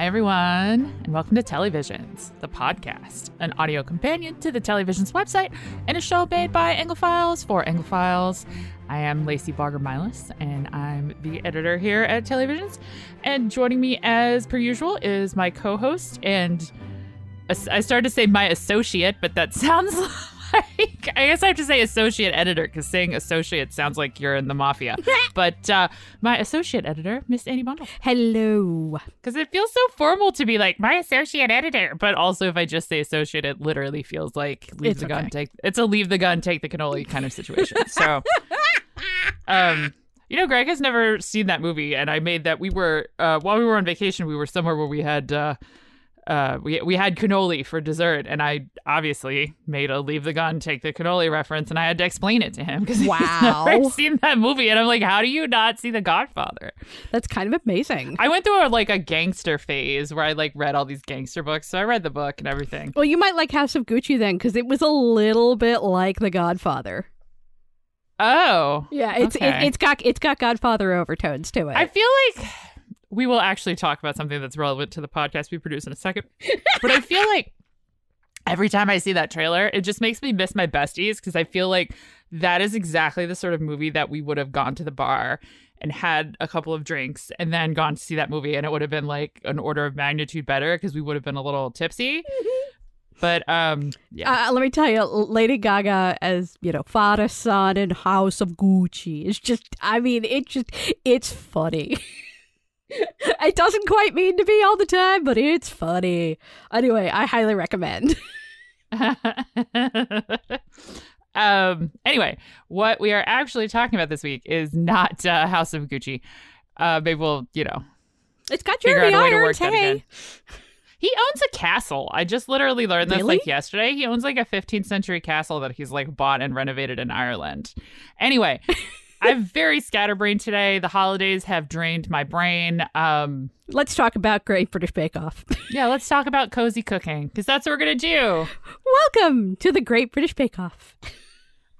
Hi, everyone, and welcome to Televisions, the podcast, an audio companion to the Televisions website and a show made by Anglophiles for Anglophiles. I am Lacey Barger-Milas, and I'm the editor here at Televisions. And joining me, as per usual, is my co-host and I started to say my associate, but that sounds like I guess I have to say associate editor because saying associate sounds like you're in the mafia. But my associate editor, Miss Annie Bundle. Hello. Because it feels so formal to be like my associate editor, but also if I just say associate, it literally feels like leave the gun, take the cannoli kind of situation. So, you know, Greg has never seen that movie, and I made that. We were while we were on vacation, we were somewhere where we had. We had cannoli for dessert, and I obviously made a leave the gun, take the cannoli reference, and I had to explain it to him because he's never seen that movie. And I'm like, how do you not see The Godfather? That's kind of amazing. I went through a gangster phase where I read all these gangster books. So I read the book and everything. Well, you might like House of Gucci then, because it was a little bit like The Godfather. Oh, yeah. It's got Godfather overtones to it. I feel like. We will actually talk about something that's relevant to the podcast we produce in a second. But I feel like every time I see that trailer, it just makes me miss my besties because I feel like that is exactly the sort of movie that we would have gone to the bar and had a couple of drinks and then gone to see that movie. And it would have been like an order of magnitude better because we would have been a little tipsy. Mm-hmm. But yeah, let me tell you, Lady Gaga as father, son, and House of Gucci is just it's funny. It doesn't quite mean to be all the time, but it's funny. Anyway, I highly recommend. Anyway, what we are actually talking about this week is not House of Gucci. Maybe we'll, it's got Jeremy Irons. Hey, he owns a castle. I just literally learned this yesterday. He owns a 15th century castle that he's bought and renovated in Ireland. Anyway. I'm very scatterbrained today. The holidays have drained my brain. Let's talk about Great British Bake Off. Yeah, let's talk about cozy cooking because that's what we're going to do. Welcome to the Great British Bake Off.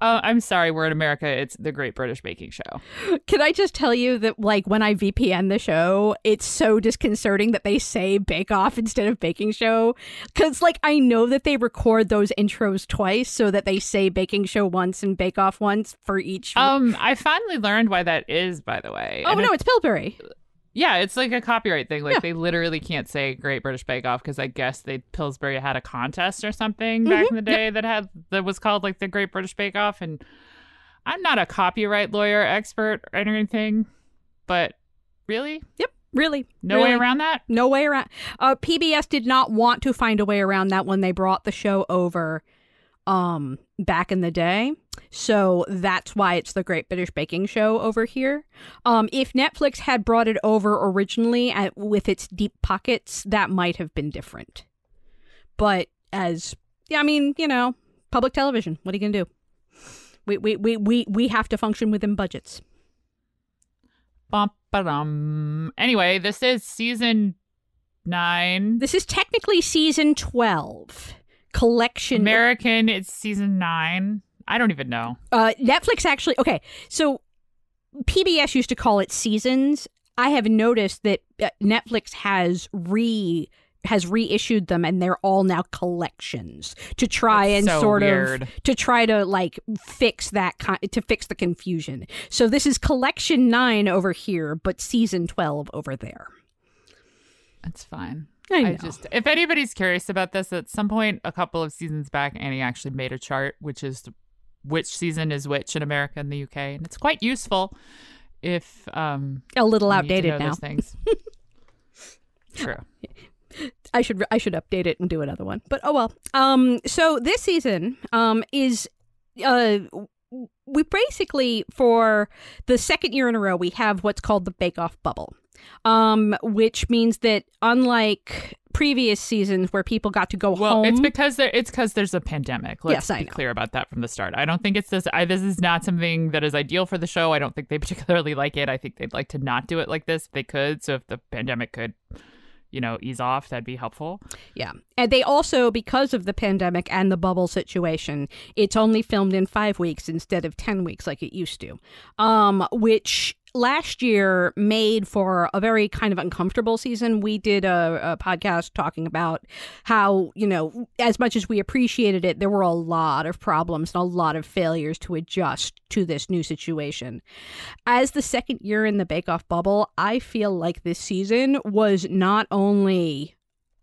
I'm sorry, we're in America. It's the Great British Baking Show. Can I just tell you that when I VPN the show, it's so disconcerting that they say Bake Off instead of Baking Show. Because I know that they record those intros twice so that they say Baking Show once and Bake Off once for each. I finally learned why that is, by the way. Oh, and no, it's Pillsbury. Yeah, it's a copyright thing. They literally can't say Great British Bake Off because I guess Pillsbury had a contest or something back in the day that was called the Great British Bake Off. And I'm not a copyright lawyer expert or anything, but really? Yep, really. No way around that? No way around. PBS did not want to find a way around that when they brought the show over back in the day. So that's why it's the Great British Baking Show over here. If Netflix had brought it over originally with its deep pockets, that might have been different. But public television, what are you going to do? We have to function within budgets. Ba-ba-dum. Anyway, this is season 9. This is technically season 12. Collection. American, it's season 9. I don't even know. Netflix actually. Okay. So PBS used to call it seasons. I have noticed that Netflix has reissued them and they're all now collections to try to fix the confusion. So this is collection 9 over here, but season 12 over there. That's fine. I just, if anybody's curious about this, at some point a couple of seasons back, Annie actually made a chart, which is which season is which in America and the UK, and it's quite useful. If a little outdated now. Those things. True. I should update it and do another one, but oh well. So this season is we basically, for the second year in a row, we have what's called the Bake Off bubble. Which means that unlike previous seasons where people got to go home, it's because there's a pandemic. Let's be clear about that from the start. I don't think it's this. This is not something that is ideal for the show. I don't think they particularly like it. I think they'd like to not do it like this if they could. So if the pandemic could, ease off, that'd be helpful. Yeah, and they also, because of the pandemic and the bubble situation, it's only filmed in 5 weeks instead of 10 weeks like it used to, which last year made for a very kind of uncomfortable season. We did a podcast talking about how, you know, as much as we appreciated it, there were a lot of problems and a lot of failures to adjust to this new situation. As the second year in the Bake Off bubble, I feel like this season was not only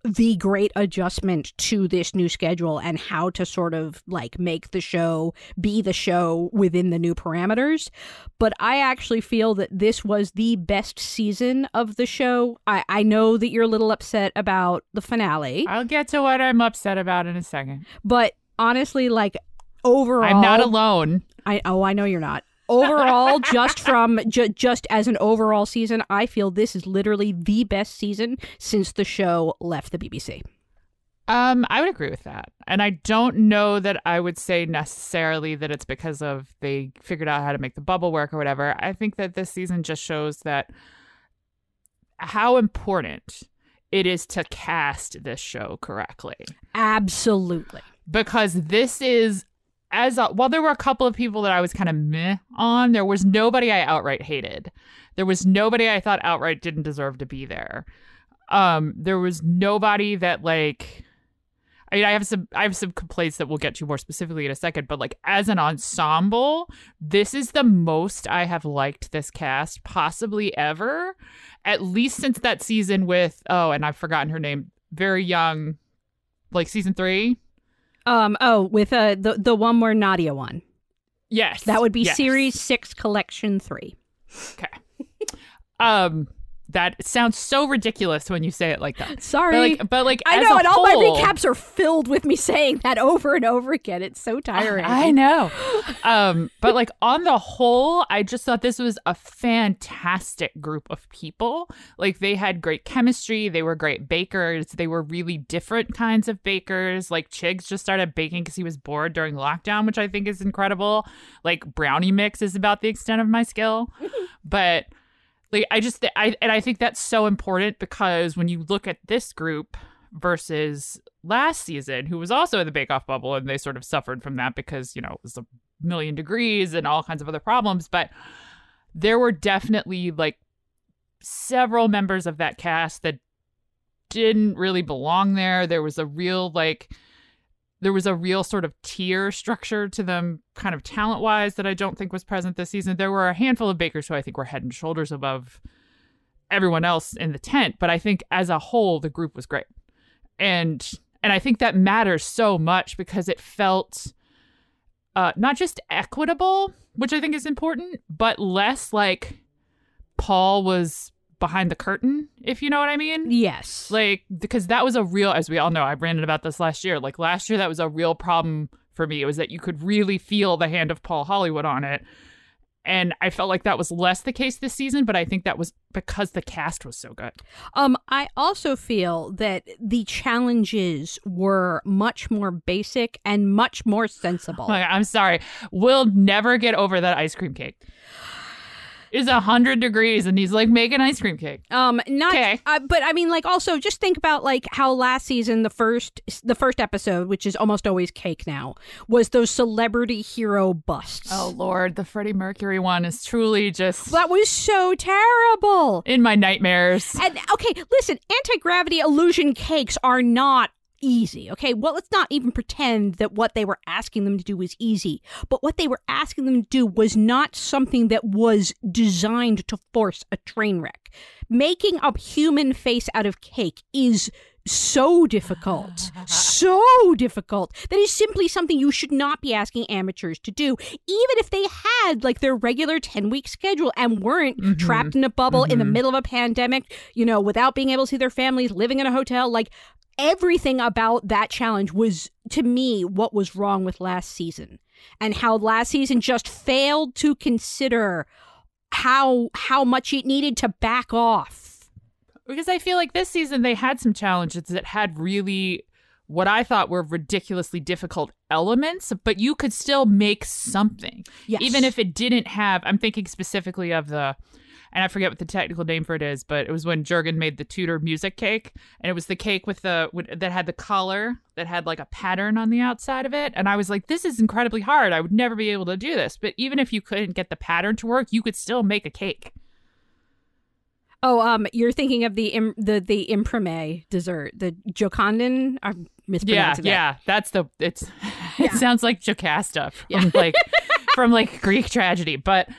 the great adjustment to this new schedule and how to sort of like make the show be the show within the new parameters, but I actually feel that this was the best season of the show. I know that you're a little upset about the finale. I'll get to what I'm upset about in a second. But honestly, like overall, I'm not alone. I know you're not. Overall, just as an overall season, I feel this is literally the best season since the show left the BBC. I would agree with that. And I don't know that I would say necessarily that it's because of they figured out how to make the bubble work or whatever. I think that this season just shows that how important it is to cast this show correctly. Absolutely. Because this is... While there were a couple of people that I was kind of meh on, there was nobody I outright hated. There was nobody I thought outright didn't deserve to be there. There was nobody that, like, I mean, I have some complaints that we'll get to more specifically in a second, but like as an ensemble, this is the most I have liked this cast possibly ever, at least since that season with, oh, and I've forgotten her name, very young, like season 3. With the one where Nadia won. Yes. That would be Series 6, Collection 3. Okay. That sounds so ridiculous when you say it like that. Sorry. But like I know, and whole, all my recaps are filled with me saying that over and over again. It's so tiring. I know. But like on the whole, I just thought this was a fantastic group of people. Like they had great chemistry. They were great bakers. They were really different kinds of bakers. Like Chigs just started baking because he was bored during lockdown, which I think is incredible. Like brownie mix is about the extent of my skill. But... like I think that's so important because when you look at this group versus last season, who was also in the Bake Off bubble and they sort of suffered from that because, you know, it was 1,000,000 degrees and all kinds of other problems. But there were definitely like several members of that cast that didn't really belong there. There was a real sort of tier structure to them kind of talent-wise that I don't think was present this season. There were a handful of bakers who I think were head and shoulders above everyone else in the tent. But I think as a whole, the group was great. And I think that matters so much because it felt not just equitable, which I think is important, but less like Paul was... behind the curtain, if you know what I mean. Yes. Like, because that was a real, as we all know, I ranted about this last year. Like last year, that was a real problem for me. It was that you could really feel the hand of Paul Hollywood on it. And I felt like that was less the case this season, but I think that was because the cast was so good. I also feel that the challenges were much more basic and much more sensible. I'm sorry. We'll never get over that ice cream cake. It's 100 degrees and he's like, make an ice cream cake. But I mean, like, also just think about like how last season, the first episode, which is almost always cake now, was those celebrity hero busts. Oh, Lord. The Freddie Mercury one is truly just... that was so terrible. In my nightmares. And okay, listen, anti-gravity illusion cakes are not easy. Okay, well, let's not even pretend that what they were asking them to do was easy, but what they were asking them to do was not something that was designed to force a train wreck. Making a human face out of cake is so difficult. That is simply something you should not be asking amateurs to do, even if they had like their regular 10-week schedule and weren't trapped in a bubble in the middle of a pandemic, you know, without being able to see their families, living in a hotel. Like, everything about that challenge was, to me, what was wrong with last season, and how last season just failed to consider how much it needed to back off. Because I feel like this season they had some challenges that had really what I thought were ridiculously difficult elements, but you could still make something. Yes. Even if it didn't have, I'm thinking specifically of the... and I forget what the technical name for it is, but it was when Jürgen made the Tudor music cake, and it was the cake that had the collar that had like a pattern on the outside of it. And I was like, this is incredibly hard. I would never be able to do this. But even if you couldn't get the pattern to work, you could still make a cake. Oh, you're thinking of the imprime dessert, the Jocondan. I'm mispronouncing that. Yeah, that's the It sounds like Jocasta from like from like Greek tragedy, but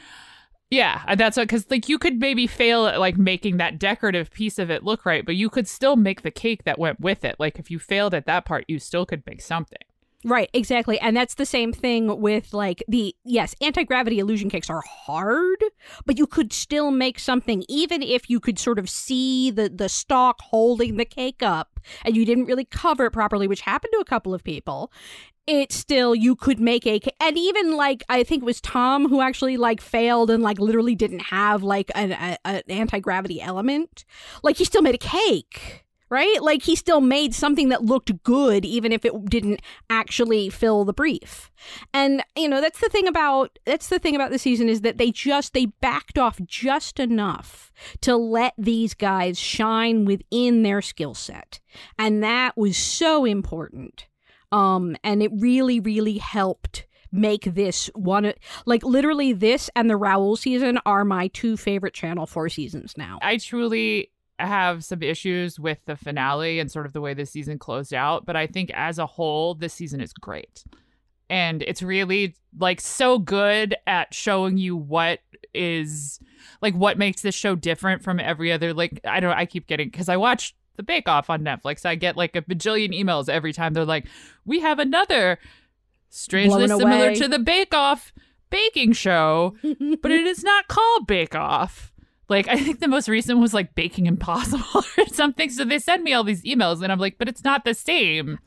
yeah, that's what, because like you could maybe fail at like making that decorative piece of it look right, but you could still make the cake that went with it. Like if you failed at that part, you still could make something. Right, exactly. And that's the same thing with like the, yes, anti-gravity illusion cakes are hard, but you could still make something even if you could sort of see the stalk holding the cake up and you didn't really cover it properly, which happened to a couple of people. It's still, you could make a cake. And even like, I think it was Tom who actually like failed and like literally didn't have like an anti-gravity element. Like he still made a cake. Right? Like he still made something that looked good, even if it didn't actually fill the brief. And, you know, that's the thing about the season is that they backed off just enough to let these guys shine within their skill set. And that was so important. And it really, really helped make this one, like literally this and the Raul season are my two favorite Channel 4 seasons now. I truly have some issues with the finale and sort of the way this season closed out, but I think as a whole, this season is great. And it's really like so good at showing you what is like what makes this show different from every other. Like, I don't know, I keep getting, because I watch the Bake Off on Netflix, I get like a bajillion emails every time. They're like, we have another strangely similar to the Bake Off baking show, but it is not called Bake Off. Like, I think the most recent was, like, Baking Impossible or something. So they send me all these emails, and I'm like, but it's not the same.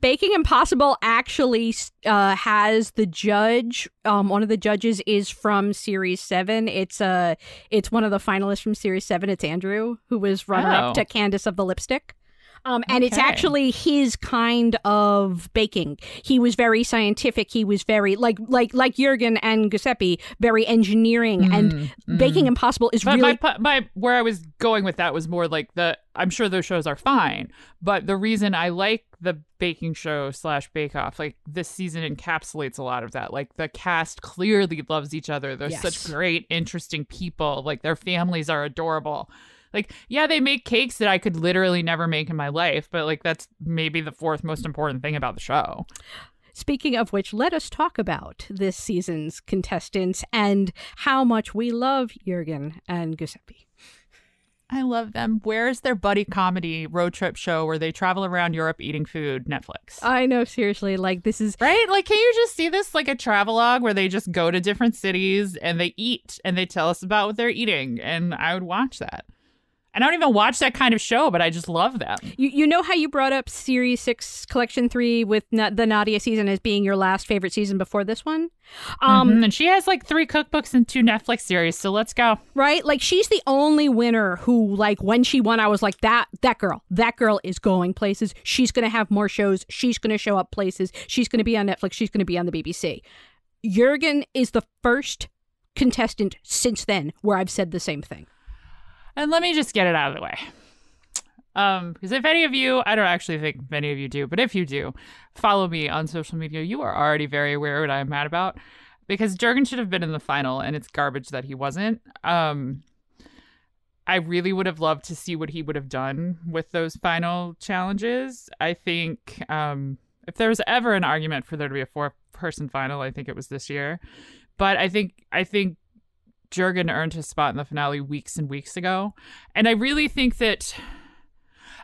Baking Impossible actually has the judge. One of the judges is from Series 7. It's one of the finalists from Series 7. It's Andrew, who was runner-up to Candace of the Lipstick. And it's actually his kind of baking. He was very scientific. He was very like Jürgen and Giuseppe, very engineering. Baking Impossible is where I was going with that was more like the, I'm sure those shows are fine, but the reason I like the baking show / Bake Off, like this season encapsulates a lot of that. Like the cast clearly loves each other. They're such great, interesting people. Like their families are adorable. Like, yeah, they make cakes that I could literally never make in my life, but like that's maybe the fourth most important thing about the show. Speaking of which, let us talk about this season's contestants and how much we love Jürgen and Giuseppe. I love them. Where's their buddy comedy road trip show where they travel around Europe eating food? Netflix. I know, seriously. Like, this is... Right? Like, can you just see this like a travelogue where they just go to different cities and they eat and they tell us about what they're eating? And I would watch that. And I don't even watch that kind of show, but I just love them. You know how you brought up Series 6, Collection 3 with the Nadia season as being your last favorite season before this one? And she has like 3 cookbooks and 2 Netflix series, so let's go. Right? Like she's the only winner who like when she won, I was like, that girl is going places. She's going to have more shows. She's going to show up places. She's going to be on Netflix. She's going to be on the BBC. Jürgen is the first contestant since then where I've said the same thing. And let me just get it out of the way. Because if any of you, I don't actually think many of you do, but if you do, follow me on social media, you are already very aware what I'm mad about. Because Jürgen should have been in the final, and it's garbage that he wasn't. I really would have loved to see what he would have done with those final challenges. I think if there was ever an argument for there to be a 4-person final, I think it was this year. But I think Jürgen earned his spot in the finale weeks and weeks ago. And I really think that,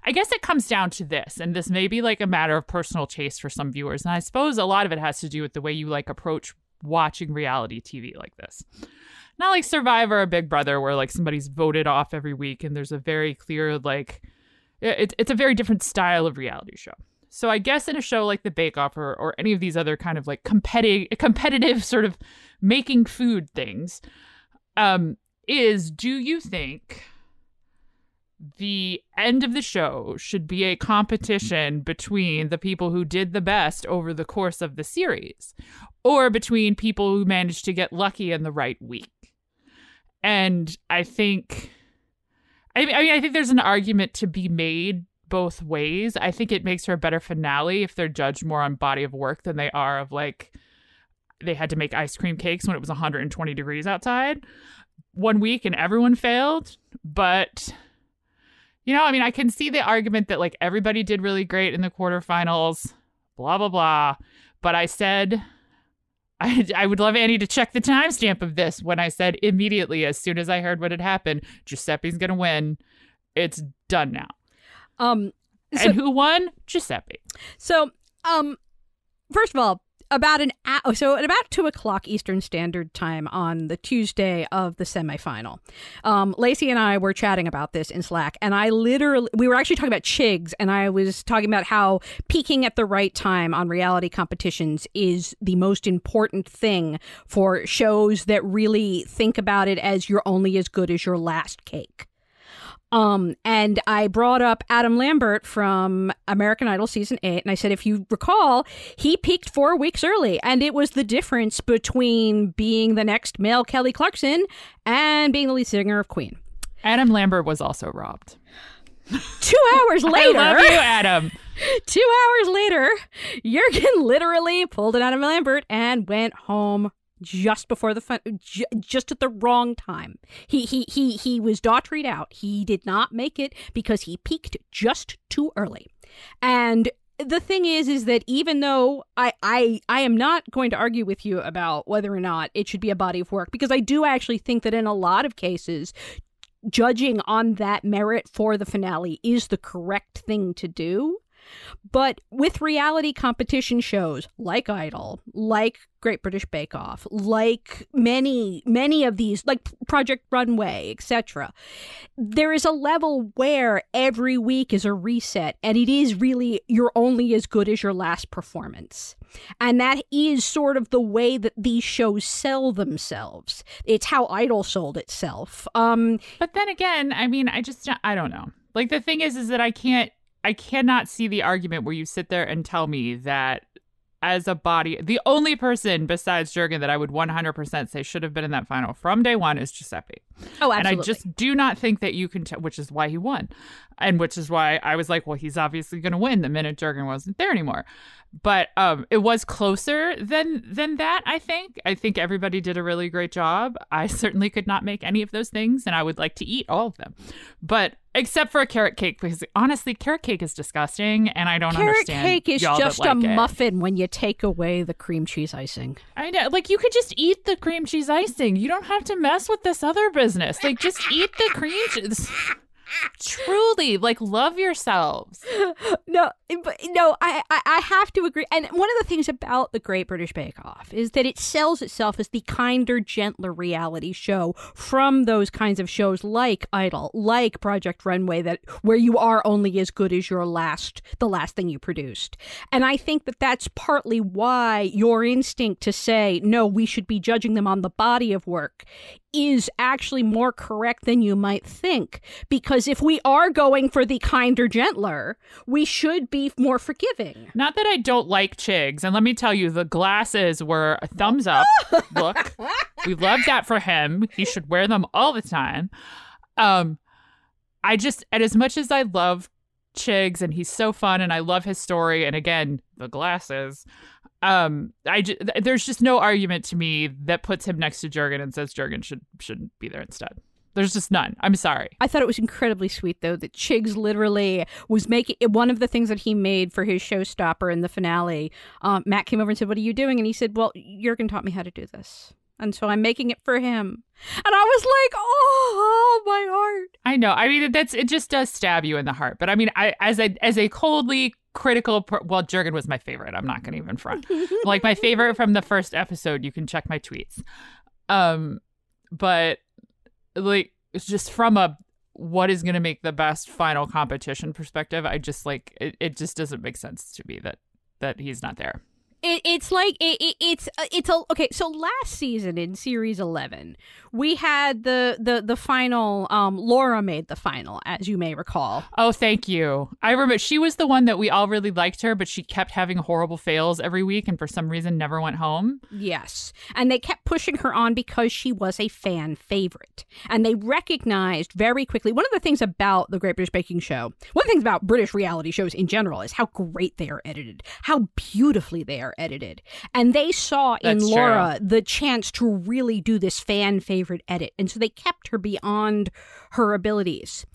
I guess it comes down to this, and this may be like a matter of personal taste for some viewers. And I suppose a lot of it has to do with the way you like approach watching reality TV like this. Not like Survivor or Big Brother where like somebody's voted off every week and there's a very clear, like, it's a very different style of reality show. So I guess in a show like The Bake Off or any of these other kind of like competitive sort of making food things, do you think the end of the show should be a competition between the people who did the best over the course of the series or between people who managed to get lucky in the right week? And I think there's an argument to be made both ways. I think it makes for a better finale if they're judged more on body of work than they are of like, they had to make ice cream cakes when it was 120 degrees outside one week and everyone failed, But, you know, I mean, I can see the argument that, like, everybody did really great in the quarterfinals, blah, blah, blah. But I said, I would love Annie to check the timestamp of this when I said immediately, as soon as I heard what had happened, Giuseppe's going to win. It's done now. And who won? Giuseppe. So, first of all, at about 2:00 Eastern Standard Time on the Tuesday of the semifinal, Lacey and I were chatting about this in Slack, and we were actually talking about Chigs, and I was talking about how peaking at the right time on reality competitions is the most important thing for shows that really think about it as you're only as good as your last cake. And I brought up Adam Lambert from American Idol Season 8. And I said, if you recall, he peaked 4 weeks early. And it was the difference between being the next male Kelly Clarkson and being the lead singer of Queen. Adam Lambert was also robbed. 2 hours later. I love you, Adam. 2 hours later, Jürgen literally pulled an Adam Lambert and went home just before the fun, just at the wrong time. He was Daughtry'd out. He did not make it because he peaked just too early. And the thing is that even though I am not going to argue with you about whether or not it should be a body of work, because I do actually think that in a lot of cases, judging on that merit for the finale is the correct thing to do. But with reality competition shows like Idol, like Great British Bake Off, like many of these, like Project Runway, etc., there is a level where every week is a reset, and it is really you're only as good as your last performance. And that is sort of the way that these shows sell themselves. It's how Idol sold itself. But then again, I mean, I don't know. Like, the thing is that I cannot see the argument where you sit there and tell me that as a body, the only person besides Jürgen that I would 100% say should have been in that final from day one is Giuseppe. Oh, absolutely. And I just do not think that you can, which is why he won. And which is why I was like, well, he's obviously going to win the minute Jürgen wasn't there anymore. But it was closer than that, I think. I think everybody did a really great job. I certainly could not make any of those things, and I would like to eat all of them. But except for a carrot cake, because honestly, carrot cake is disgusting, and I don't understand. Carrot cake is just a muffin when you take away the cream cheese icing. I know. Like, you could just eat the cream cheese icing. You don't have to mess with this other business. Like, just eat the cream cheese. Truly, like, love yourselves. No, I have to agree. And one of the things about the Great British Bake Off is that it sells itself as the kinder, gentler reality show from those kinds of shows like Idol, like Project Runway, where you are only as good as the last thing you produced. And I think that that's partly why your instinct to say, no, we should be judging them on the body of work is actually more correct than you might think. Because if we are going for the kinder, gentler, we should be more forgiving. Not that I don't like Chigs. And let me tell you, the glasses were a thumbs up. Look, we love that for him. He should wear them all the time. And as much as I love Chigs and he's so fun and I love his story, and again, the glasses, there's just no argument to me that puts him next to Jürgen and says Jürgen shouldn't be there instead. There's just none. I'm sorry. I thought it was incredibly sweet, though, that Chigs literally was making one of the things that he made for his showstopper in the finale. Matt came over and said, "What are you doing?" And he said, "Well, Jürgen taught me how to do this. And so I'm making it for him." And I was like, oh, my heart. I know. I mean, it just does stab you in the heart. But I mean, as a coldly critical, Jürgen was my favorite. I'm not going to even front. Like, my favorite from the first episode. You can check my tweets. But like, it's just from a what is going to make the best final competition perspective. I just like, it just doesn't make sense to me that he's not there. Okay. So last season in series 11, we had the final. Laura made the final, as you may recall. Oh, thank you. I remember she was the one that we all really liked her, but she kept having horrible fails every week, and for some reason never went home. Yes, and they kept pushing her on because she was a fan favorite, and they recognized very quickly. One of the things about British reality shows in general is how great they are edited, how beautifully they are are edited. And they saw in Laura the chance to really do this fan favorite edit. And so they kept her beyond her abilities.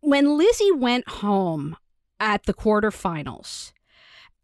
When Lizzie went home at the quarterfinals,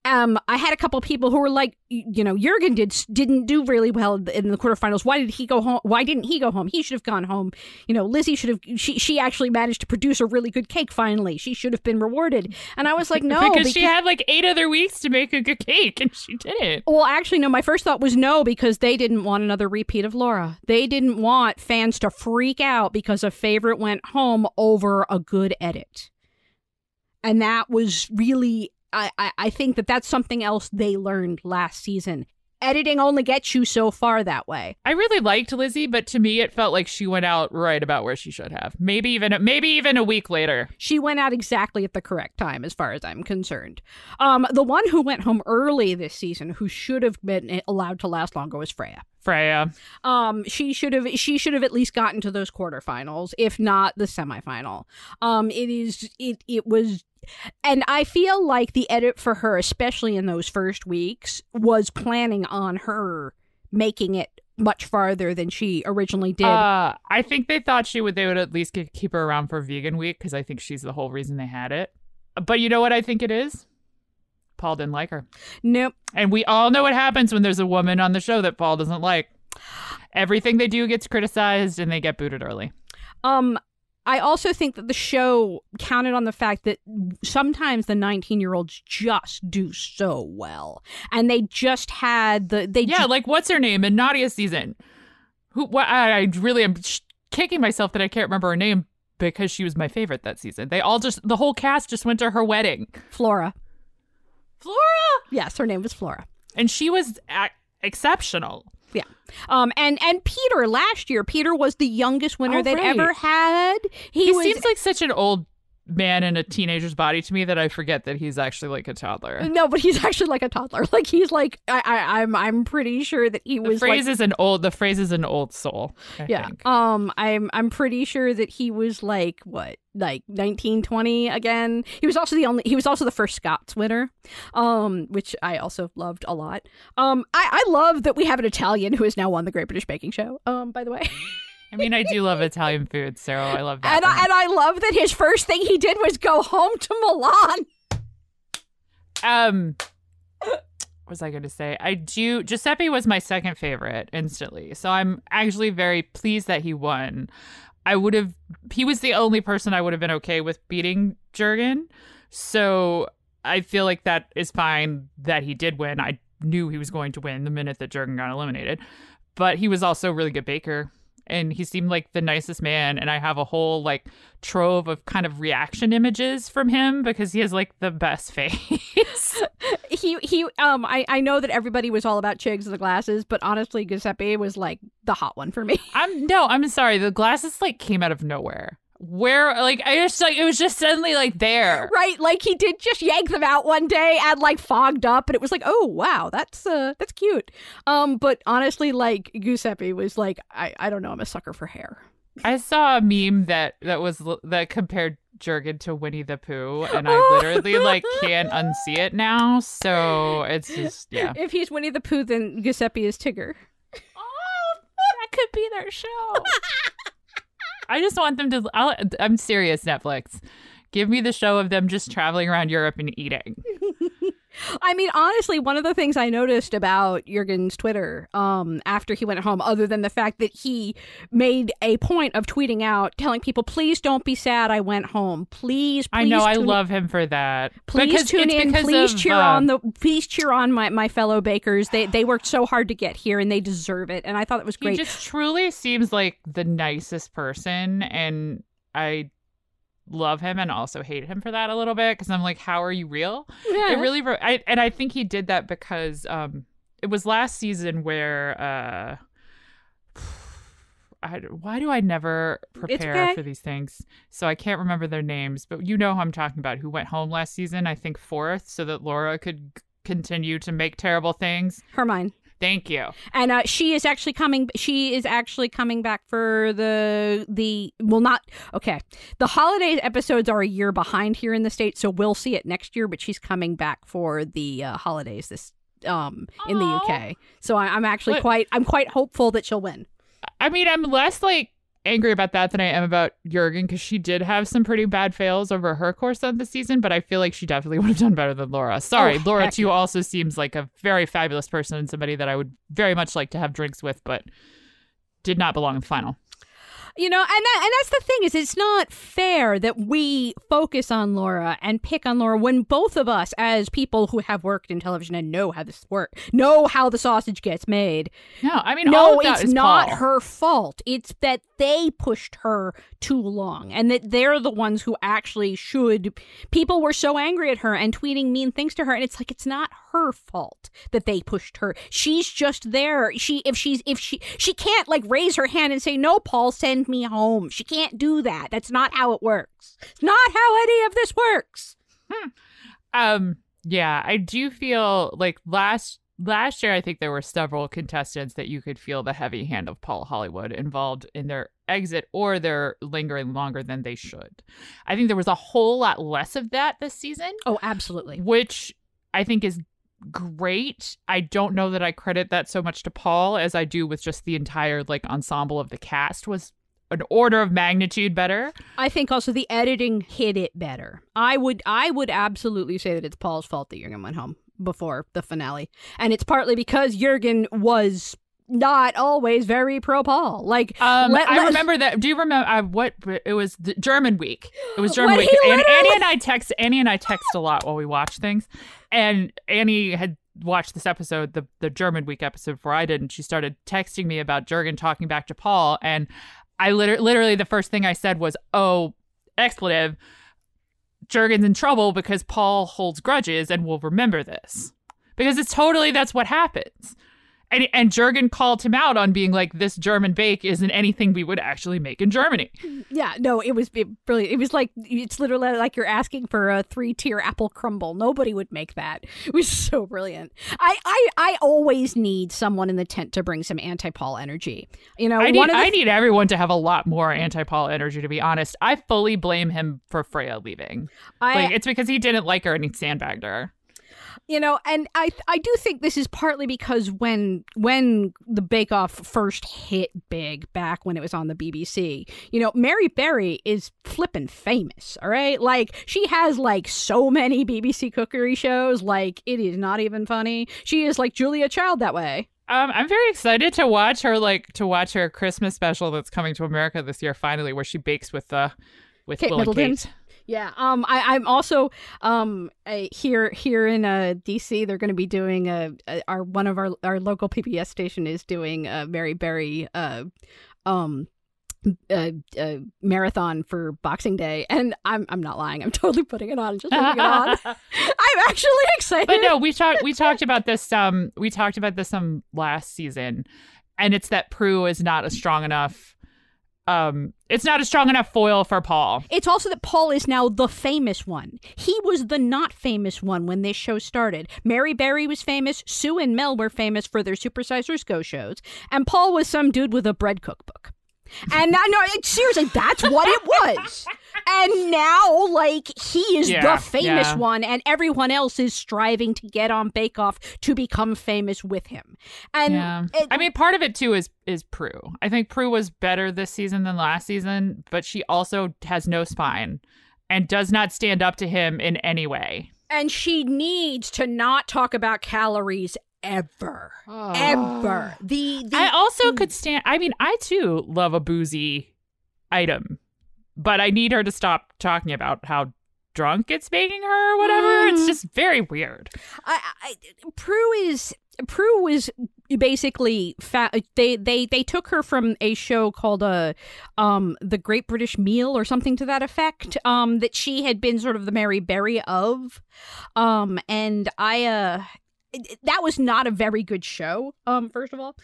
I had a couple of people who were like, you know, Jürgen didn't do really well in the quarterfinals. Why did he go home? Why didn't he go home? He should have gone home. You know, Lizzie should have. She actually managed to produce a really good cake. Finally, she should have been rewarded. And I was like, no, because she had like 8 other weeks to make a good cake, and she didn't. Well, actually, no. My first thought was no, because they didn't want another repeat of Laura. They didn't want fans to freak out because a favorite went home over a good edit, and that was really. I think that that's something else they learned last season. Editing only gets you so far that way. I really liked Lizzie, but to me, it felt like she went out right about where she should have. Maybe even a week later. She went out exactly at the correct time, as far as I'm concerned. The one who went home early this season, who should have been allowed to last longer, was Freya. She should have at least gotten to those quarterfinals, if not the semifinal. It was. And I feel like the edit for her, especially in those first weeks, was planning on her making it much farther than she originally did. I think they thought they would at least keep her around for Vegan Week, because I think she's the whole reason they had it. But you know what I think it is? Paul didn't like her. Nope. And we all know what happens when there's a woman on the show that Paul doesn't like. Everything they do gets criticized and they get booted early. I also think that the show counted on the fact that sometimes the 19-year-olds just do so well. And they just had like what's her name in Nadia's season? I really am kicking myself that I can't remember her name because she was my favorite that season. They all the whole cast just went to her wedding. Flora? Yes, her name was Flora. And she was exceptional. Yeah. And Peter last year, Peter was the youngest winner they'd ever had. He seems like such an old man in a teenager's body to me that I forget that he's actually like a toddler. No, but he's actually like a toddler. Like he's like I'm pretty sure that he was. The phrase is an old soul. I think. I'm pretty sure that he was like what. Like 1920 again. He was also the first Scots winner, which I also loved a lot. I love that we have an Italian who is now on the Great British Baking Show. By the way, I mean I do love Italian food, so I love that. And I love that his first thing he did was go home to Milan. What was I going to say? Giuseppe was my second favorite instantly, so I'm actually very pleased that he won. He was the only person I would have been okay with beating Jürgen. So I feel like that is fine that he did win. I knew he was going to win the minute that Jürgen got eliminated. But he was also a really good baker. And he seemed like the nicest man. And I have a whole like trove of kind of reaction images from him because he has like the best face. I know that everybody was all about Chigs and the glasses, but honestly, Giuseppe was like the hot one for me. I'm sorry. The glasses like came out of nowhere. Where like I just like it was just suddenly like there. Right. Like he did just yank them out one day and like fogged up and it was like, oh wow, that's cute. But honestly, like Giuseppe was like, I don't know, I'm a sucker for hair. I saw a meme that compared Jürgen to Winnie the Pooh, and I literally like can't unsee it now. So it's just yeah. If he's Winnie the Pooh, then Giuseppe is Tigger. Oh, that could be their show. I just want them to... I'm serious, Netflix. Give me the show of them just traveling around Europe and eating. I mean, honestly, one of the things I noticed about Jürgen's Twitter after he went home, other than the fact that he made a point of tweeting out, telling people, please don't be sad I went home. Please, I know, I love him for that. Please tune in. Please cheer on my fellow bakers. They worked so hard to get here and they deserve it. And I thought it was great. He just truly seems like the nicest person. And I... love him and also hate him for that a little bit because I'm like, how are you real? Yeah. It really, and I think he did that because it was last season where why do I never prepare for these things? So I can't remember their names, but you know who I'm talking about, who went home last season, I think 4th, so that Laura could continue to make terrible things. Hermione. Thank you. And she is actually coming back for the holiday episodes are a year behind here in the States, so we'll see it next year, but she's coming back for the holidays this in the UK. So I'm actually quite hopeful that she'll win. I mean, I'm less like angry about that than I am about Jürgen, because she did have some pretty bad fails over her course of the season, but I feel like she definitely would have done better than Laura. Sorry, Laura too also seems like a very fabulous person and somebody that I would very much like to have drinks with, but did not belong in the final. You know, and that's the thing, is it's not fair that we focus on Laura and pick on Laura when both of us, as people who have worked in television and know how this works, know how the sausage gets made. No, I mean, all of that is not her fault. It's that they pushed her too long, and that they're the ones who actually should. People were so angry at her and tweeting mean things to her, and it's like, it's not her fault that they pushed her. She's just there. She can't like raise her hand and say, no, Paul, send me home. She can't do that. That's not how it works. It's not how any of this works. Yeah, I do feel like last year, I think there were several contestants that you could feel the heavy hand of Paul Hollywood involved in their exit or their lingering longer than they should. I think there was a whole lot less of that this season. Oh, absolutely. Which I think is great. I don't know that I credit that so much to Paul as I do with just the entire like ensemble of the cast was an order of magnitude better. I think also the editing hit it better. I would absolutely say that it's Paul's fault that Jürgen went home before the finale. And it's partly because Jürgen was not always very pro-Paul. Like, I remember that. Do you remember what it was? The German week. It was German week. Annie and I text a lot while we watch things. And Annie had watched this episode, the German week episode before I did, and she started texting me about Jürgen talking back to Paul. And I literally the first thing I said was, "Oh, expletive! Jürgen's in trouble because Paul holds grudges and will remember this because it's totally that's what happens." And Jürgen called him out on being like, this German bake isn't anything we would actually make in Germany. Yeah, no, it was brilliant. It was like, it's literally like you're asking for a 3-tier apple crumble. Nobody would make that. It was so brilliant. I always need someone in the tent to bring some anti-Paul energy. You know, I need everyone to have a lot more anti-Paul energy, to be honest. I fully blame him for Freya leaving. It's because he didn't like her and he sandbagged her. You know, and I do think this is partly because when the Bake Off first hit big back when it was on the BBC, you know, Mary Berry is flippin' famous, all right? Like, she has, like, so many BBC cookery shows, like, it is not even funny. She is like Julia Child that way. I'm very excited to watch her, Christmas special that's coming to America this year, finally, where she bakes with Kate Middleton. Kate. Yeah. I'm also here in DC. They're going to be doing our local PBS station is doing a Mary Berry marathon for Boxing Day, and I'm not lying. I'm totally putting it on. Just putting it on. I'm actually excited. But no, we talked about this last season, and it's that Prue is not a strong enough. It's not a strong enough foil for Paul. It's also that Paul is now the famous one. He was the not famous one when this show started. Mary Berry was famous. Sue and Mel were famous for their Supersize Risco shows. And Paul was some dude with a bread cookbook. And I know, seriously, that's what it was. And now, like, he is the famous one, and everyone else is striving to get on Bake Off to become famous with him. And I mean, part of it too is Prue. I think Prue was better this season than last season, but she also has no spine and does not stand up to him in any way. And she needs to not talk about calories ever. I also could stand. I mean, I too love a boozy item, but I need her to stop talking about how drunk it's making her or whatever. It's just very weird. Prue is basically fat. They took her from a show called the Great British Meal or something to that effect. That she had been sort of the Mary Berry of, and I that was not a very good show, first of all.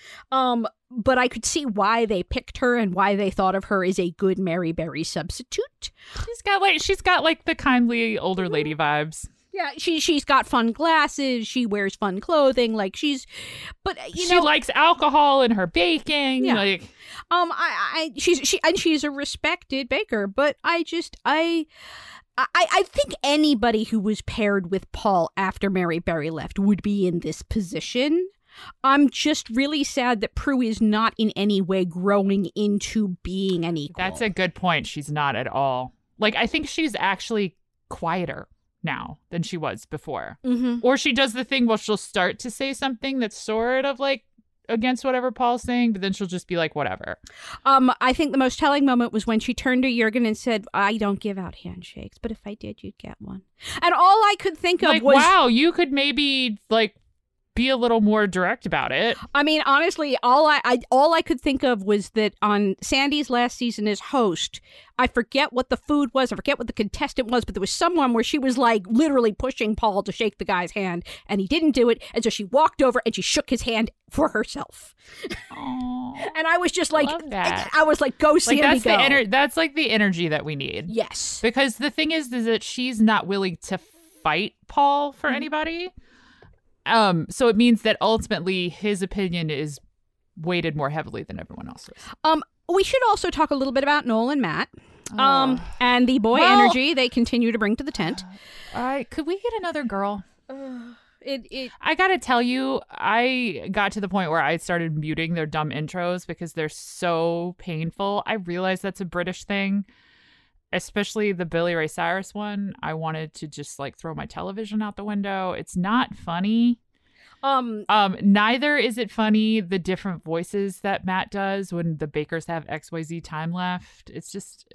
But I could see why they picked her and why they thought of her as a good Mary Berry substitute. She's got like the kindly older lady vibes. Yeah, she's got fun glasses. She wears fun clothing. Like she likes alcohol in her baking. Yeah. Like, she's a respected baker. But I just I. I think anybody who was paired with Paul after Mary Berry left would be in this position. I'm just really sad that Prue is not in any way growing into being an equal. That's a good point. She's not at all. Like, I think she's actually quieter now than she was before. Mm-hmm. Or she does the thing where she'll start to say something that's sort of like against whatever Paul's saying, but then she'll just be like, whatever. I think the most telling moment was when she turned to Jürgen and said, I don't give out handshakes, but if I did, you'd get one. And all I could think of was... wow, you could maybe, like, be a little more direct about it. I mean, honestly, all I could think of was that on Sandy's last season as host, I forget what the food was, I forget what the contestant was, but there was someone where she was like literally pushing Paul to shake the guy's hand, and he didn't do it, and so she walked over and she shook his hand for herself. Aww, and I was just like, I was like, go see him go. That's like the energy that we need. Yes. Because the thing is that she's not willing to fight Paul for anybody. So it means that ultimately his opinion is weighted more heavily than everyone else's. We should also talk a little bit about Noel and Matt and the boy energy they continue to bring to the tent. All right. Could we get another girl? I got to tell you, I got to the point where I started muting their dumb intros because they're so painful. I realize that's a British thing, especially the Billy Ray Cyrus one. I wanted to just like throw my television out the window. It's not funny. Neither is it funny the different voices that Matt does when the bakers have XYZ time left. It's just,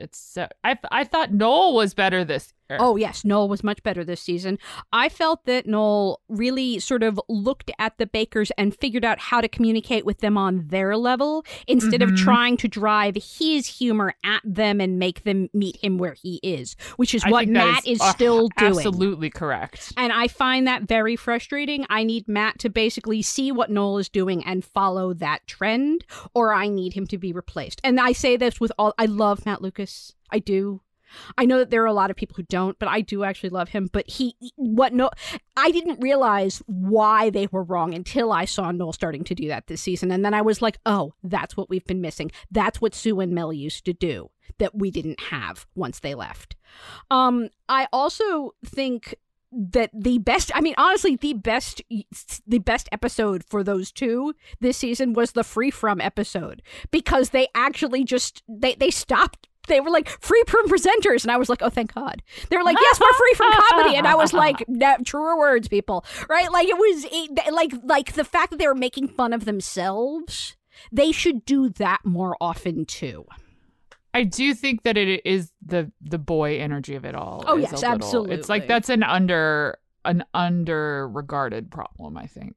I thought Noel was better this year. Oh yes, Noel was much better this season. I felt that Noel really sort of looked at the bakers and figured out how to communicate with them on their level instead of trying to drive his humor at them and make them meet him where he is, which is what Matt is still doing. Absolutely correct. And I find that very frustrating. I need Matt to basically see what Noel is doing and follow that trend, or I need him to be replaced. And I say this with all, I love Matt Lucas. I do. I know that there are a lot of people who don't, but I do actually love him. But I didn't realize why they were wrong until I saw Noel starting to do that this season. And then I was like, oh, that's what we've been missing. That's what Sue and Mel used to do that we didn't have once they left. I also think that the best episode for those two this season was the Free From episode, because they actually just, they stopped. They were like, free from presenters. And I was like, oh, thank God. They were like, yes, we're free from comedy. And I was like, truer words, people. Right? Like, it was like the fact that they were making fun of themselves, they should do that more often too. I do think that it is the boy energy of it all. Oh yes, absolutely. It's like that's an under regarded problem, I think,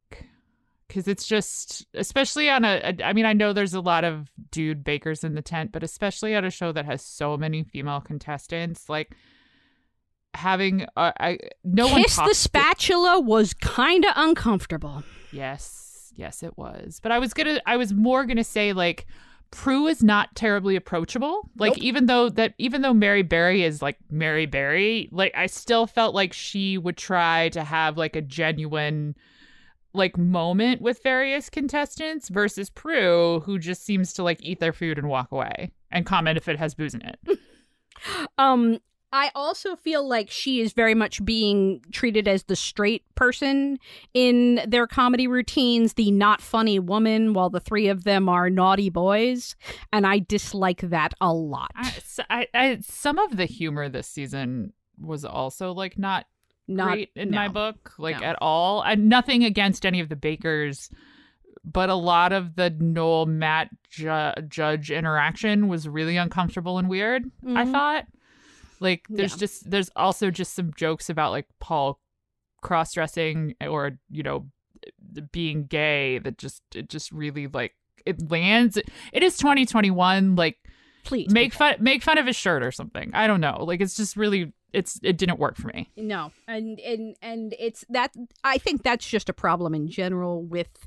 because it's just, especially on I know there's a lot of dude bakers in the tent, but especially on a show that has so many female contestants, like having no one kiss the spatula was kind of uncomfortable. Yes, it was. But I was more gonna say, like, Prue is not terribly approachable. Like, nope. Even though Mary Berry is like Mary Berry, like, I still felt like she would try to have like a genuine like moment with various contestants versus Prue, who just seems to like eat their food and walk away and comment if it has booze in it. I also feel like she is very much being treated as the straight person in their comedy routines, the not funny woman, while the three of them are naughty boys. And I dislike that a lot. Some of the humor this season was also like not great in my book, like at all. And nothing against any of the bakers, but a lot of the Noel Matt judge interaction was really uncomfortable and weird, I thought. Like, there's also just some jokes about like Paul cross-dressing or, you know, being gay that just really like it lands. It is 2021. Like, please make fun of his shirt or something. I don't know. Like, it's just really it didn't work for me. No, and it's that, I think that's just a problem in general with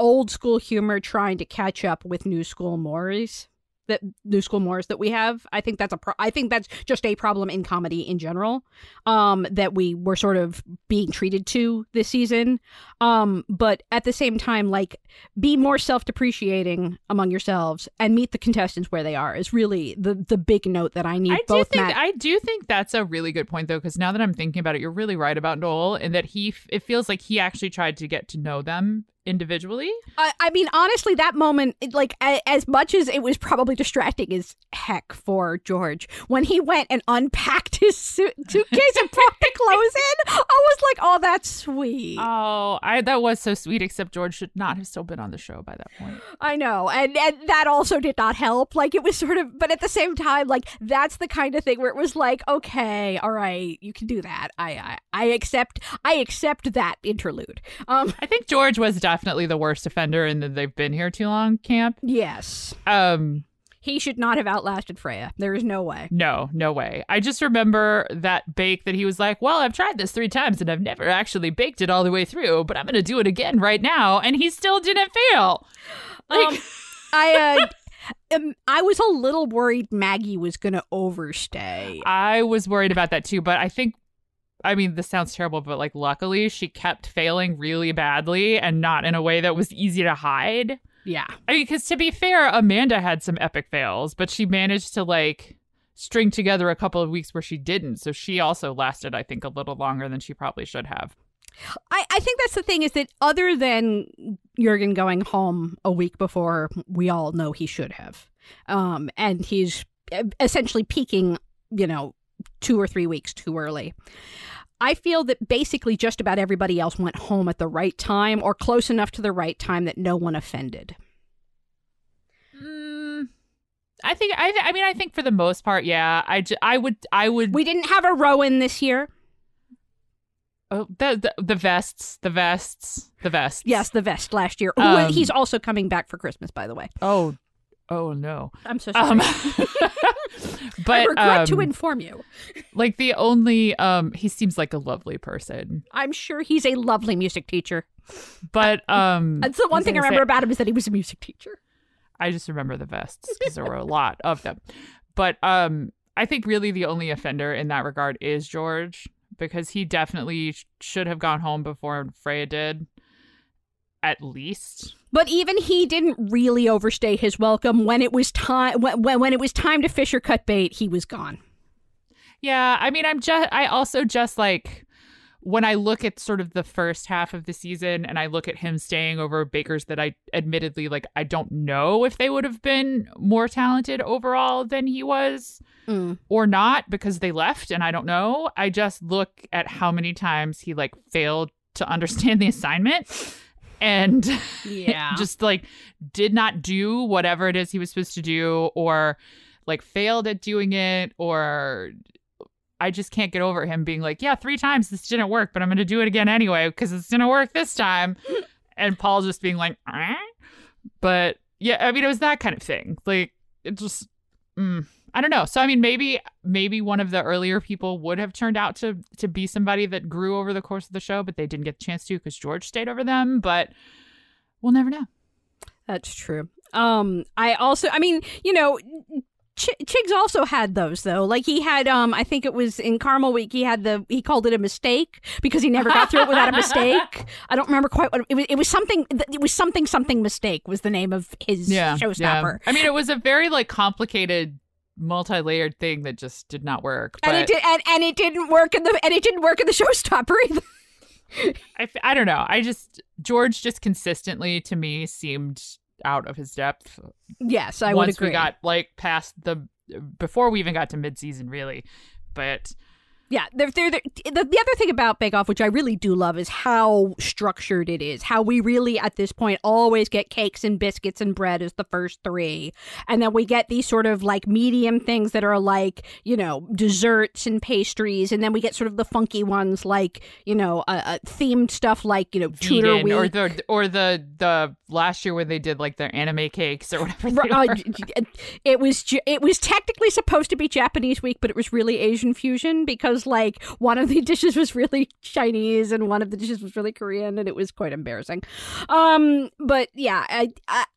old school humor trying to catch up with new school mores. that New School Morris that we have. I think that's a I think that's just a problem in comedy in general, that we were sort of being treated to this season. But at the same time, like, be more self-depreciating among yourselves and meet the contestants where they are is really the big note that I need. I do think that's a really good point, though, because now that I'm thinking about it, you're really right about Noel, and that it feels like he actually tried to get to know them individually. I mean, honestly, that moment, like, as much as it was probably distracting as heck for George, when he went and unpacked his suitcase and brought the clothes in, I was like, oh, that's sweet. Oh, that was so sweet, except George should not have still been on the show by that point. I know, and that also did not help. Like, it was sort of, but at the same time, like, that's the kind of thing where it was like, okay, all right, you can do that. I accept that interlude. I think George was definitely the worst offender in the they've been here too long camp. Yes. He should not have outlasted Freya. There is no way. No way. I just remember that bake that he was like, well, I've tried this 3 times and I've never actually baked it all the way through, but I'm going to do it again right now. And he still didn't fail. Like, I was a little worried Maggie was going to overstay. I was worried about that too, but I think, I mean, this sounds terrible, but like, luckily she kept failing really badly and not in a way that was easy to hide. Yeah. I mean, because to be fair, Amanda had some epic fails, but she managed to like string together a couple of weeks where she didn't. So she also lasted, I think, a little longer than she probably should have. I think that's the thing, is that other than Jürgen going home a week before, we all know he should have. And he's essentially peaking, you know, 2 or 3 weeks too early. I feel that basically just about everybody else went home at the right time or close enough to the right time that no one offended. I think for the most part, yeah. I would. We didn't have a Rowan this year. Oh, the vests. Yes, the vest last year. He's also coming back for Christmas, by the way. Oh no. I'm so sorry. But I regret to inform you. Like, the only he seems like a lovely person. I'm sure he's a lovely music teacher. But that's the one thing I remember about him, is that he was a music teacher. I just remember the vests because there were a lot of them. But I think really the only offender in that regard is George, because he definitely should have gone home before Freya did. At least. But even he didn't really overstay his welcome. When it was time, when it was time to fish or cut bait, he was gone. Yeah, I mean, I also like, when I look at sort of the first half of the season and I look at him staying over bakers that I admittedly, like, I don't know if they would have been more talented overall than he was or not, because they left and I don't know. I just look at how many times he like failed to understand the assignment. And yeah. Just like did not do whatever it is he was supposed to do, or like failed at doing it, or I just can't get over him being like, yeah, 3 times this didn't work, but I'm going to do it again anyway because it's going to work this time. And Paul just being like, eh? But yeah, I mean, it was that kind of thing. Like, it just, I don't know. So, I mean, maybe one of the earlier people would have turned out to be somebody that grew over the course of the show, but they didn't get the chance to because George stayed over them. But we'll never know. That's true. I also, I mean, you know, Chigs also had those, though. Like, he had, I think it was in Carmel Week, he called it a mistake because he never got through it without a mistake. I don't remember quite what it was something mistake was the name of his showstopper. Yeah. I mean, it was a very, like, complicated multi-layered thing that just did not work, but... and it didn't work in the showstopper either. I don't know. I just, George just consistently to me seemed out of his depth. Yes, I would agree. Once we got like past before we even got to mid-season, really, but. Yeah, the other thing about Bake Off, which I really do love, is how structured it is, how we really, at this point, always get cakes and biscuits and bread as the first 3. And then we get these sort of like medium things that are like, you know, desserts and pastries. And then we get sort of the funky ones like, you know, themed stuff like, you know, Tudor Week. Or the last year where they did like their anime cakes or whatever they were. It was technically supposed to be Japanese week, but it was really Asian fusion because like one of the dishes was really Chinese and one of the dishes was really Korean, and it was quite embarrassing. But yeah,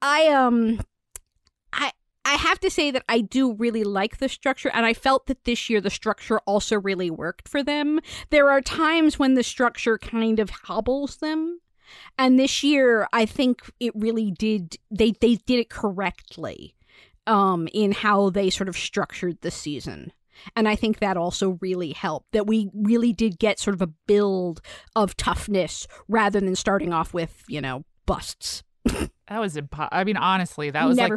I I have to say that I do really like the structure, and I felt that this year the structure also really worked for them. There are times when the structure kind of hobbles them, and this year I think it really did, they did it correctly in how they sort of structured the season. And I think that also really helped, that we really did get sort of a build of toughness rather than starting off with, you know, busts. That was impossible. I mean, honestly, that was nailed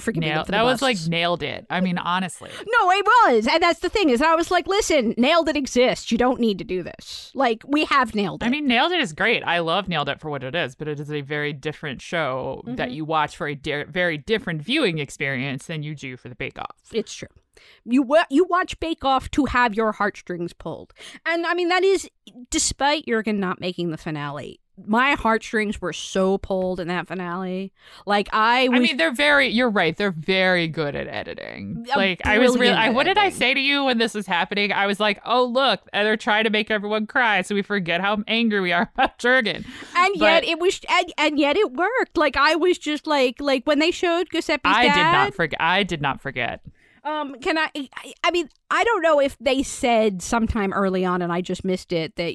it. I mean, honestly. No, it was. And that's the thing is I was like, listen, nailed it exists. You don't need to do this. Like, we have nailed it. I mean, nailed it is great. I love Nailed It for what it is, but it is a very different show mm-hmm. that you watch for a very different viewing experience than you do for the Bake Off. It's true. You watch Bake Off to have your heartstrings pulled. And I mean, that is despite Jürgen not making the finale. My heartstrings were so pulled in that finale. Like you're right. They're very good at editing. Like I was really, what did I say to you when this was happening? I was like, oh, look, they're trying to make everyone cry. So we forget how angry we are about Jürgen. And yet it worked. Like I was just like when they showed Giuseppe's dad. I did not forget. I don't know if they said sometime early on and I just missed it that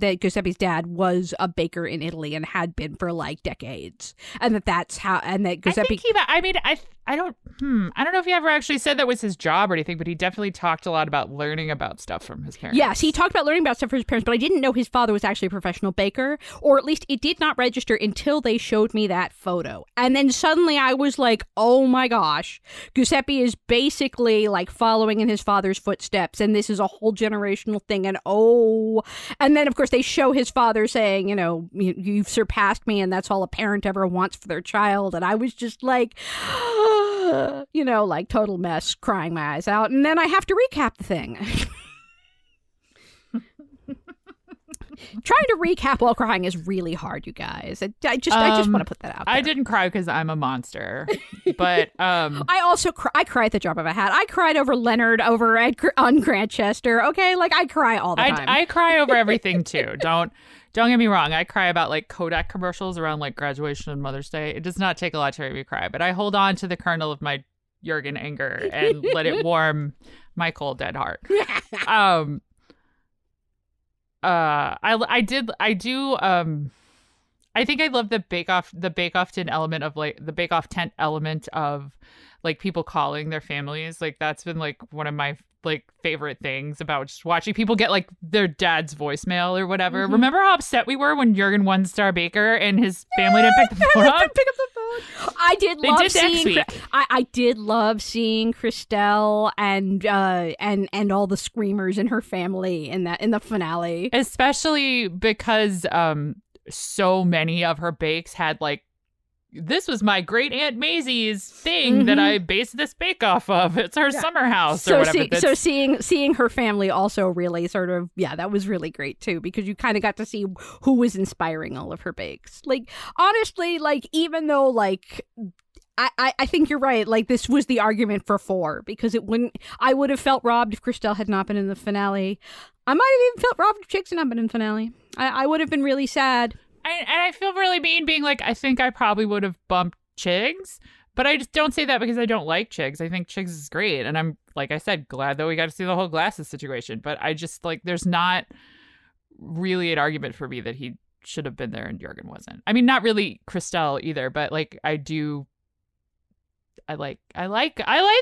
that Giuseppe's dad was a baker in Italy and had been for like decades and that Giuseppe. I don't know if he ever actually said that was his job or anything, but he definitely talked a lot about learning about stuff from his parents. Yes, he talked about learning about stuff from his parents, but I didn't know his father was actually a professional baker, or at least it did not register until they showed me that photo. And then suddenly I was like, oh my gosh, Giuseppe is basically like following in his father's footsteps, and this is a whole generational thing. And then of course they show his father saying, you know, you've surpassed me, and that's all a parent ever wants for their child. And I was just like, you know, like total mess, crying my eyes out. And then I have to recap the thing. Trying to recap while crying is really hard, you guys. I just want to put that out there. I didn't cry because I'm a monster, but I also cry at the drop of a hat. I cried over Leonard, over on Grant Chester. Okay, like I cry all the time. I cry over everything too. Don't get me wrong. I cry about like Kodak commercials around like graduation and Mother's Day. It does not take a lot to make me cry, but I hold on to the kernel of my Jürgen anger and let it warm my cold dead heart. I think I love the Bake Off tent element of like people calling their families. Like that's been like one of my like favorite things about just watching people get like their dad's voicemail or whatever. Mm-hmm. Remember how upset we were when Jürgen One Star Baker and his family didn't pick the phone up? I did love seeing Christelle and all the screamers in her family in the finale, especially because so many of her bakes had like, this was my great Aunt Maisie's thing mm-hmm. that I based this bake off of. It's her summer house or whatever. So seeing her family also really sort of, that was really great too, because you kind of got to see who was inspiring all of her bakes. Like, honestly, like, even though like, I think you're right. Like, this was the argument for 4, because I would have felt robbed if Christelle had not been in the finale. I might have even felt robbed if Chigs had not been in the finale. I would have been really sad. And I feel really mean being like, I think I probably would have bumped Chigs, but I just don't say that because I don't like Chigs. I think Chigs is great. And I'm, like I said, glad that we got to see the whole glasses situation. But I just like, there's not really an argument for me that he should have been there and Jürgen wasn't. I mean, not really Christelle either, but like I like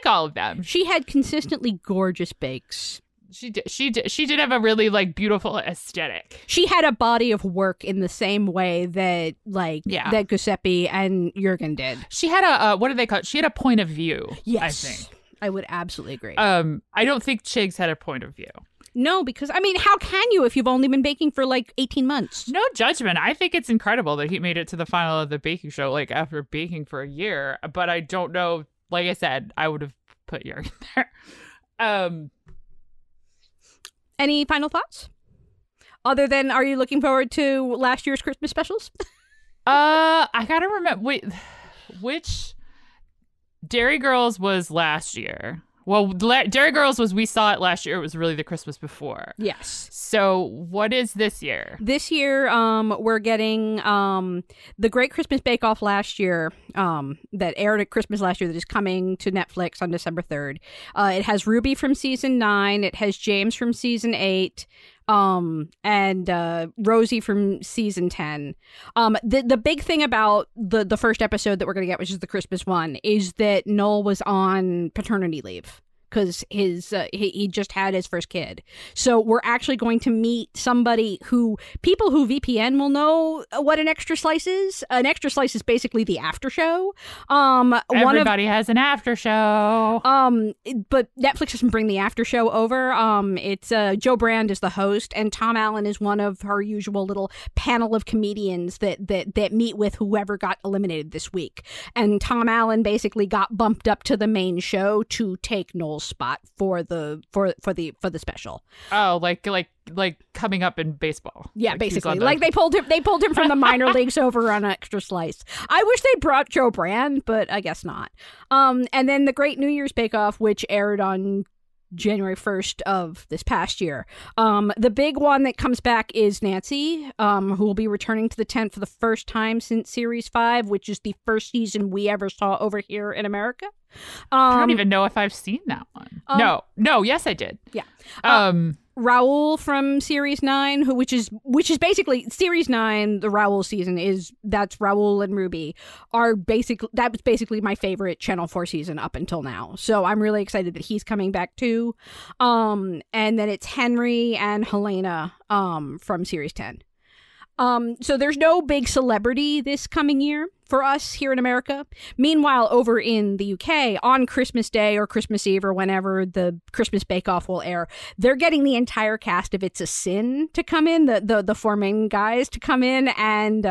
all of them. She had consistently gorgeous bakes. She did have a really like beautiful aesthetic. She had a body of work in the same way that that Giuseppe and Jürgen did. She had a what do they call it? She had a point of view. Yes, I think I would absolutely agree. I don't think Chigs had a point of view. No, because I mean, how can you if you've only been baking for like 18 months? No judgment. I think it's incredible that he made it to the final of the baking show like after baking for a year. But I don't know. Like I said, I would have put Jürgen there. Any final thoughts? Other than, are you looking forward to last year's Christmas specials? I gotta remember. Wait, which Derry Girls was last year? Well, Derry Girls was, we saw it last year. It was really the Christmas before. Yes. So what is this year? This year, we're getting the Great British Bake Off last year that aired at Christmas last year that is coming to Netflix on December 3rd. It has Ruby from season 9. It has James from season 8. And Rosie from season 10. The big thing about the first episode that we're going to get, which is the Christmas one, is that Noel was on paternity leave because his he just had his first kid. So we're actually going to meet somebody who people who VPN will know what an Extra Slice is. An Extra Slice is basically the after show. Everybody has an after show. But Netflix doesn't bring the after show over. It's Jo Brand is the host, and Tom Allen is one of her usual little panel of comedians that meet with whoever got eliminated this week. And Tom Allen basically got bumped up to the main show to take Noel's spot for the special. Oh, like coming up in baseball. Yeah, like basically. Like they pulled him from the minor leagues over on Extra Slice. I wish they brought Jo Brand, but I guess not. And then the Great New Year's Bake Off, which aired on January 1st of this past year. The big one that comes back is Nancy, who will be returning to the tent for the first time since Series 5, which is the first season we ever saw over here in America. I don't even know if I've seen that one. No, yes I did. Yeah. Raul from Series 9, which is basically Series 9, the Raul season that's Raul and Ruby are basically, that was basically my favorite Channel 4 season up until now. So I'm really excited that he's coming back too. And then it's Henry and Helena from Series 10. So there's no big celebrity this coming year for us here in America. Meanwhile, over in the UK, on Christmas Day or Christmas Eve or whenever the Christmas Bake Off will air, they're getting the entire cast of It's a Sin to come in, the four main guys to come in and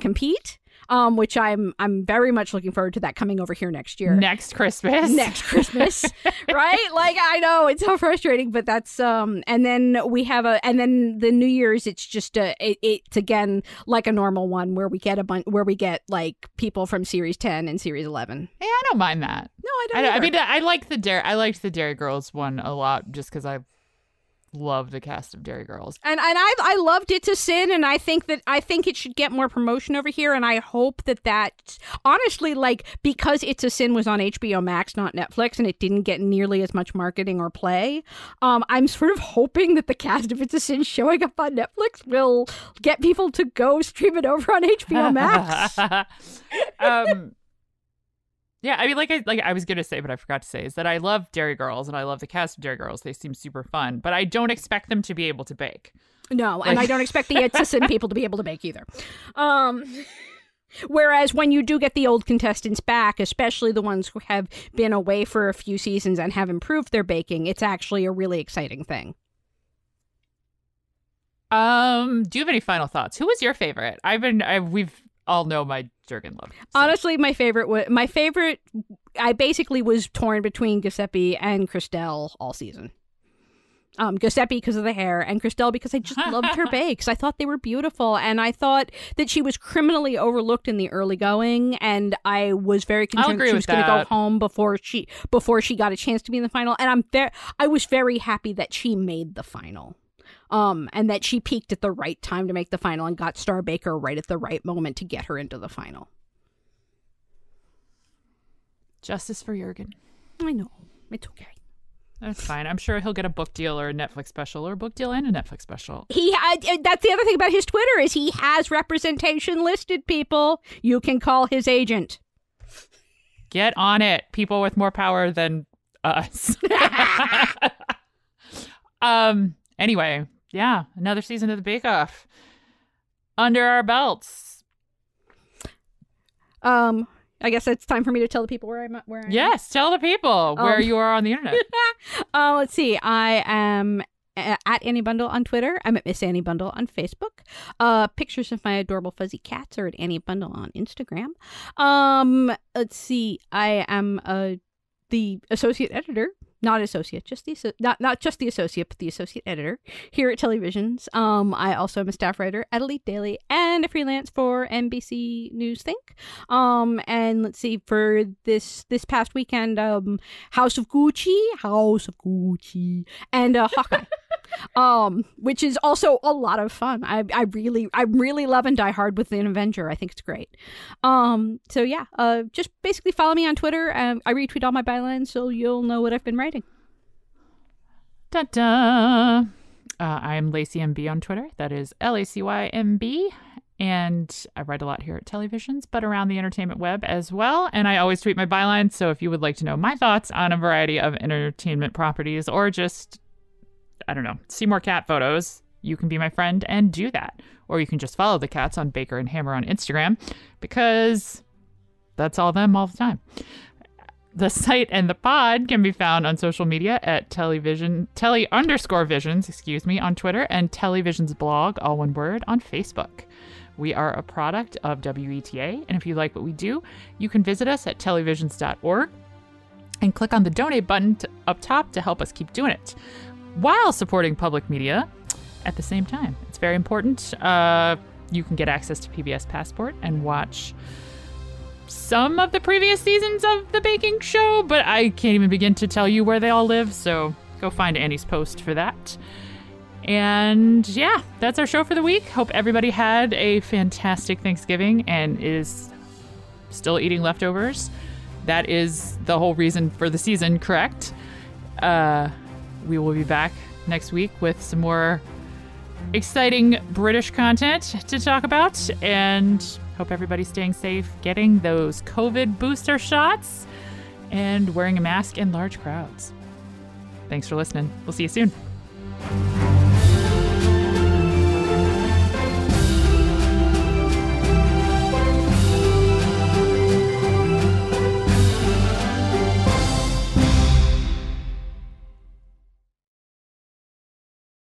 compete. Which I'm very much looking forward to that coming over here next year. Next Christmas, right? Like, I know it's so frustrating, but that's And then we have and then the New Year's. It's just it's again like a normal one where we get like people from Series 10 and Series 11. Hey, I don't mind that. No, I don't. I mean, I liked the Derry Girls one a lot just because I love the cast of Derry Girls, and I loved It's a Sin, and I think it should get more promotion over here, and I hope that honestly, like, because It's a Sin was on HBO Max, not Netflix, and it didn't get nearly as much marketing or play, I'm sort of hoping that the cast of It's a Sin showing up on Netflix will get people to go stream it over on HBO Max. Yeah, I mean, like I was going to say, but I forgot to say, is that I love Derry Girls and I love the cast of Derry Girls. They seem super fun, but I don't expect them to be able to bake. No, and I don't expect the It's a Sin people to be able to bake either. Whereas when you do get the old contestants back, especially the ones who have been away for a few seasons and have improved their baking, it's actually a really exciting thing. Do you have any final thoughts? Who was your favorite? We've all know my Jürgen love. So. Honestly, my favorite. I basically was torn between Giuseppe and Christelle all season. Giuseppe because of the hair, and Christelle because I just loved her bakes. I thought they were beautiful, and I thought that she was criminally overlooked in the early going, and I was very concerned that she was going to go home before she got a chance to be in the final. And I was very happy that she made the final. And that she peaked at the right time to make the final and got Star Baker right at the right moment to get her into the final. Justice for Jürgen. I know. It's okay. That's fine. I'm sure he'll get a book deal or a Netflix special, or a book deal and a Netflix special. That's the other thing about his Twitter is he has representation listed, people. You can call his agent. Get on it. People with more power than us. Anyway, yeah, another season of the Bake Off under our belts. I guess it's time for me to tell the people where I'm at. Yes, tell the people where you are on the internet. Let's see. I am at Annie Bundle on Twitter. I'm at Miss Annie Bundle on Facebook. Pictures of my adorable fuzzy cats are at Annie Bundle on Instagram. Let's see. I am the associate editor not associate, just the not just the associate, but the associate editor here at Televisions. I also am a staff writer at Elite Daily and a freelance for NBC News Think. And let's see, for this past weekend, House of Gucci, and Hawkeye. Which is also a lot of fun. I'm really loving Die Hard with an Avenger. I think it's great. So yeah, just basically follow me on Twitter. I retweet all my bylines, so you'll know what I've been writing. Ta-da! I'm Lacey MB on Twitter. That is LACYMB. And I write a lot here at Televisions, but around the entertainment web as well. And I always tweet my bylines. So if you would like to know my thoughts on a variety of entertainment properties or just, I don't know, see more cat photos, you can be my friend and do that. Or you can just follow the cats on Baker and Hammer on Instagram, because that's all them all the time. The site and the pod can be found on social media at Tele_Visions, on Twitter, and Televisions blog, all one word, on Facebook. We are a product of WETA, and if you like what we do, you can visit us at televisions.org and click on the donate button up top to help us keep doing it, while supporting public media at the same time. It's very important. You can get access to PBS Passport and watch some of the previous seasons of The Baking Show, but I can't even begin to tell you where they all live, so go find Annie's post for that. And yeah, that's our show for the week. Hope everybody had a fantastic Thanksgiving and is still eating leftovers. That is the whole reason for the season, correct? We will be back next week with some more exciting British content to talk about, and hope everybody's staying safe, getting those COVID booster shots, and wearing a mask in large crowds. Thanks for listening. We'll see you soon.